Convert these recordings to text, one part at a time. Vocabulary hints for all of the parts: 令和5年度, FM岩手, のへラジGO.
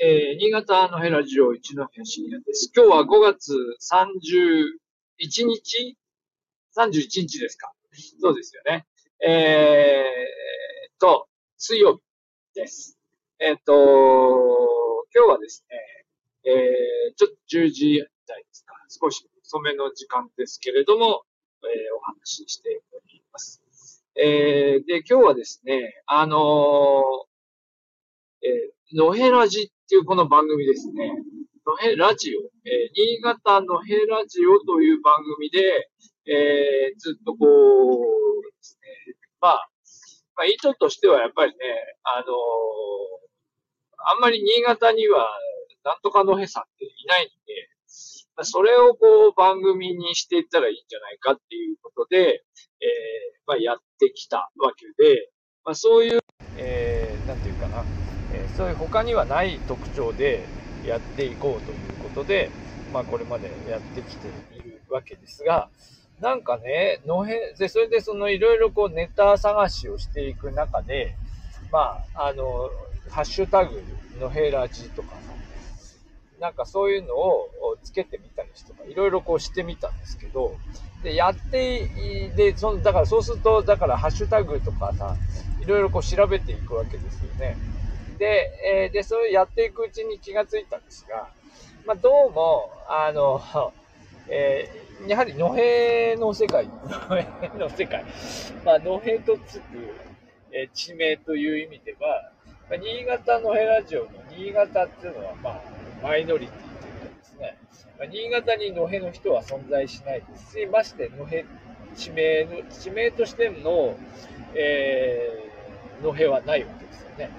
新潟のヘラジオ一の辺深夜です。今日は5月31日 ?31 日ですか。そうですよね。水曜日です。今日はですね、ちょっと10時台ですか。少し遅めの時間ですけれども、お話ししております。で、今日はですね、のへラジっていうこの番組ですね。のへラジオ。新潟のへラジオという番組で、ずっとこうですね。まあ、意図としてはやっぱりね、あんまり新潟にはなんとかのへさんっていないんで、まあ、それをこう番組にしていったらいいんじゃないかっていうことで、まあ、やってきたわけで、まあ、そういう、なんていうかな。そういう他にはない特徴でやっていこうということで、まあこれまでやってきているわけですが、なんかね、のへで、それでそのいろいろこうネタ探しをしていく中で、まあハッシュタグのへラジとかさ、なんかそういうのをつけてみたりとか、いろいろこうしてみたんですけど、で、だからそうすると、だからハッシュタグとかさ、いろいろこう調べていくわけですよね。で、それをやっていくうちに気がついたんですが、まあ、どうも、やはりのへの世界、まあ、のへとつく、地名という意味では、まあ、新潟のへラジオの新潟っていうのは、まあ、マイノリティというかですね、まあ、新潟にのへの人は存在しないですし、ましてのへ地名としての、のへはないわけですよね。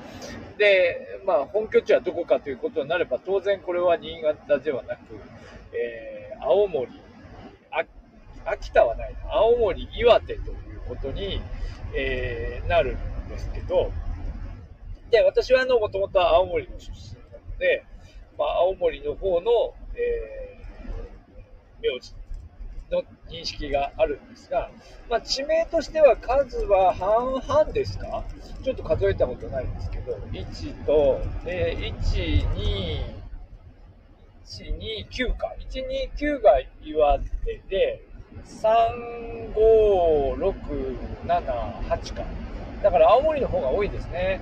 で、まあ、本拠地はどこかということになれば、当然これは新潟ではなく、青森、秋田はない、青森、岩手ということに、なるんですけど、で、私はもともと青森の出身なので、まあ、青森の方の、名字の認識があるんですが、まあ、地名としては数は半々ですか？ちょっと数えたことないんですけど、129が岩手で、3、5、6、7、8か。だから青森の方が多いですね。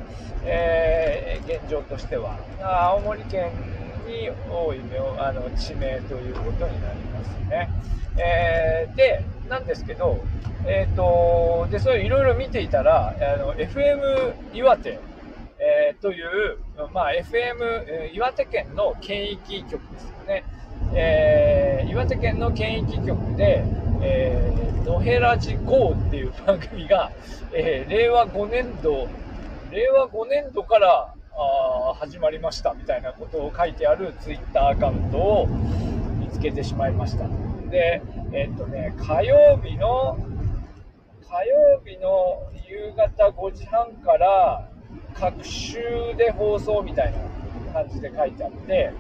現状としては。青森県に多い地名ということになりますね。で、なんですけど、で、それいろいろ見ていたら、FM 岩手、という、まあ、FM 岩手県の県域局ですよね。岩手県の県域局で、のへラジ GO っていう番組が、令和5年度から、始まりましたみたいなことを書いてあるツイッターアカウントを見つけてしまいました。で、火曜日の夕方5時半から各週で放送みたいな感じで書いてあって、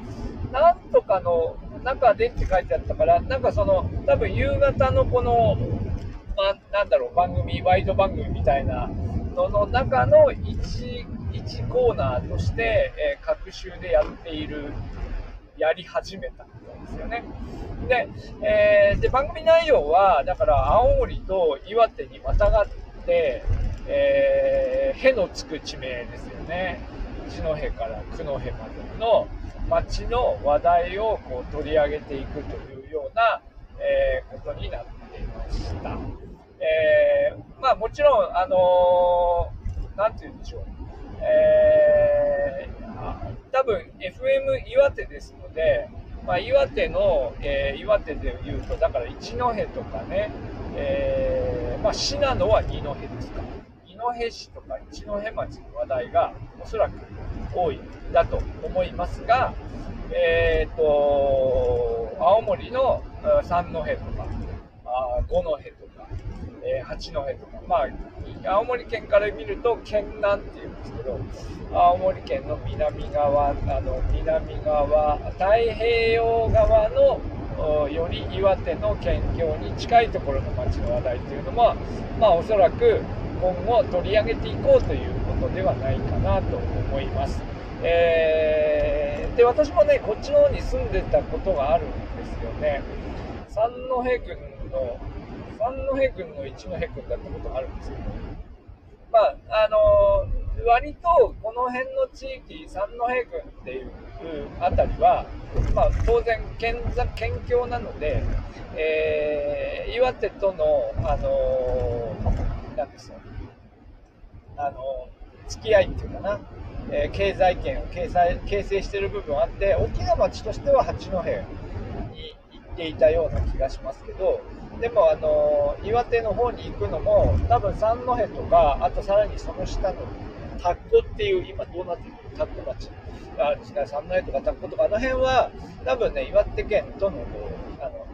なんとかの中でって書いてあったから、なんかその多分夕方のこの、番組、ワイド番組みたいなのの中の1コーナーとして、各週でやり始めたんですよね。で、で番組内容はだから青森と岩手にまたがって、へのつく地名ですよね。一のへから九のへまでの町の話題をこう取り上げていくというような、ことになっていました。まあもちろんなんて言うんでしょう。多分 FM 岩手ですので、まあ、岩手でいうとだから一のへとかね、まあ、信濃は二のへですから二のへ市とか一のへ町の話題がおそらく多いだと思いますが、青森の三のへとか五のへとか八戸とか、まあ、青森県から見ると県南っていうんですけど、青森県の南側、太平洋側のより岩手の県境に近いところの町の話題というのも、まあ、おそらく今後取り上げていこうということではないかなと思います。で、私もねこっちの方に住んでたことがあるんですよね。三戸君の一戸君だったことがあるんですけど、まあ割とこの辺の地域、三戸郡っていうあたりは、まあ、当然県境なので、岩手との、なんですよ、付き合いっていうかな、経済圏を形成している部分あって、大きな町としては八戸に行っていたような気がしますけど、でも岩手の方に行くのも多分三戸とか、あとさらにその下の田子っていう、今どうなっている田子町があるんですが、三戸とか田子とかあの辺は多分ね、岩手県との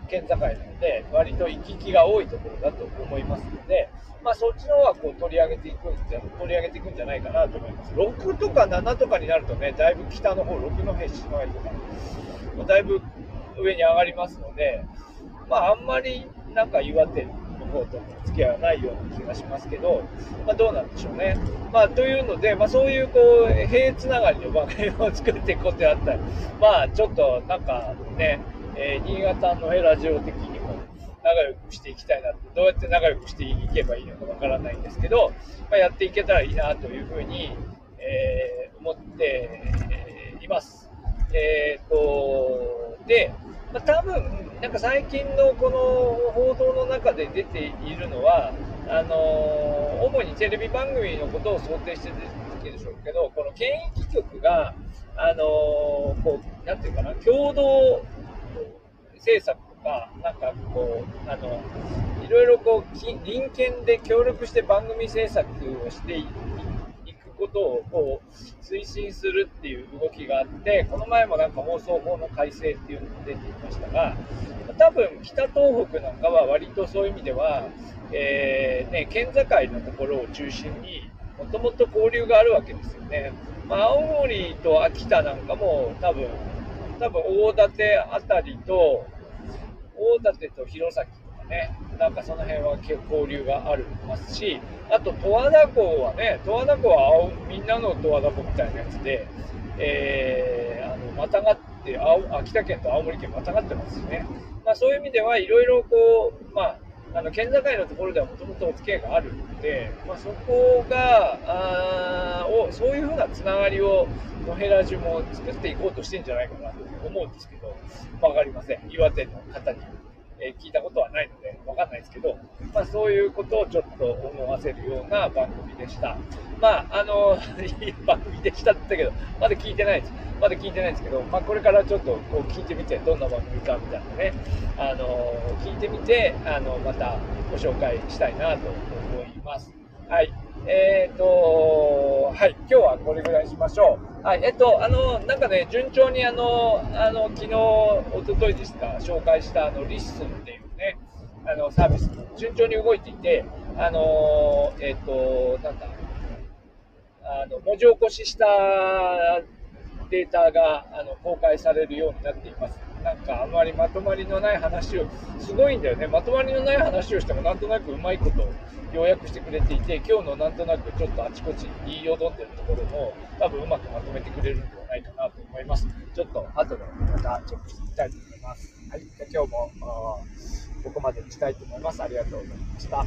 県境なので割と行き来が多いところだと思いますので、まあ、そっちの方はこう取り上げていくんじゃないかなと思います。6とか7とかになるとね、だいぶ北の方、六戸、七戸とかもだいぶ上に上がりますので、まあ、あんまりなんか岩手の方との付き合いはないような気がしますけど、まあ、どうなんでしょうね。まあ、というので、まあ、そういうこう平つながりの番組を作っていくことであったり、まあ、ちょっとなんかね、新潟のラジオ的にも仲良くしていきたいなって、どうやって仲良くしていけばいいのかわからないんですけど、まあ、やっていけたらいいなというふうに、思っています。で、まあ、多分なんか最近のこの報道の中で出ているのは、主にテレビ番組のことを想定して出てるでしょうけど、この県域局がこうなんていうかな、共同政策とかなんかこういろいろこう隣県で協力して番組制作をしていくことをこう推進するっていう動きがあって、この前もなんか放送法の改正っていうのが出ていましたが、多分北東北なんかは割とそういう意味では、ね、県境のところを中心にもともと交流があるわけですよね。まあ、青森と秋田なんかも多分大館あたりと弘前とかね、なんかその辺は結構交流がありますし、あと十和田湖はね、十和田湖はみんなの十和田湖みたいなやつで、またがって、秋田県と青森県またがってますしね。まあ、そういう意味ではいろいろこう、まあ、県境のところではもともとお付き合いがあるので、まあ、そこがそういうふうなつながりを野辺ラジも作っていこうとしてるんじゃないかなと思うんですけど、分かりません。岩手の方に聞いたことはないので分かんないですけど、まあ、そういうことをちょっと思わせるような番組でした。まあいい番組でしたって言ったけど、まだ聞いてないですけど、まあ、これからちょっとこう聞いてみて、どんな番組かみたいなね、聞いてみてまたご紹介したいなと思います。はい、はい、今日はこれぐらいしましょう。はい、なんかね、順調に昨日、おとといですか、紹介したリッスンっていうね、サービス、順調に動いていて、なんだ、文字起こししたデータが公開されるようになっています。なんかあんまりまとまりのない話を、すごいんだよね、まとまりのない話をしてもなんとなくうまいこと要約してくれていて、今日のなんとなくちょっとあちこち言いよどんでるところも多分うまくまとめてくれるんではないかなと思います。ちょっと後でまたチェックしてみたいと思います。はい、じゃあ今日もここまでにしたいと思います。ありがとうございました。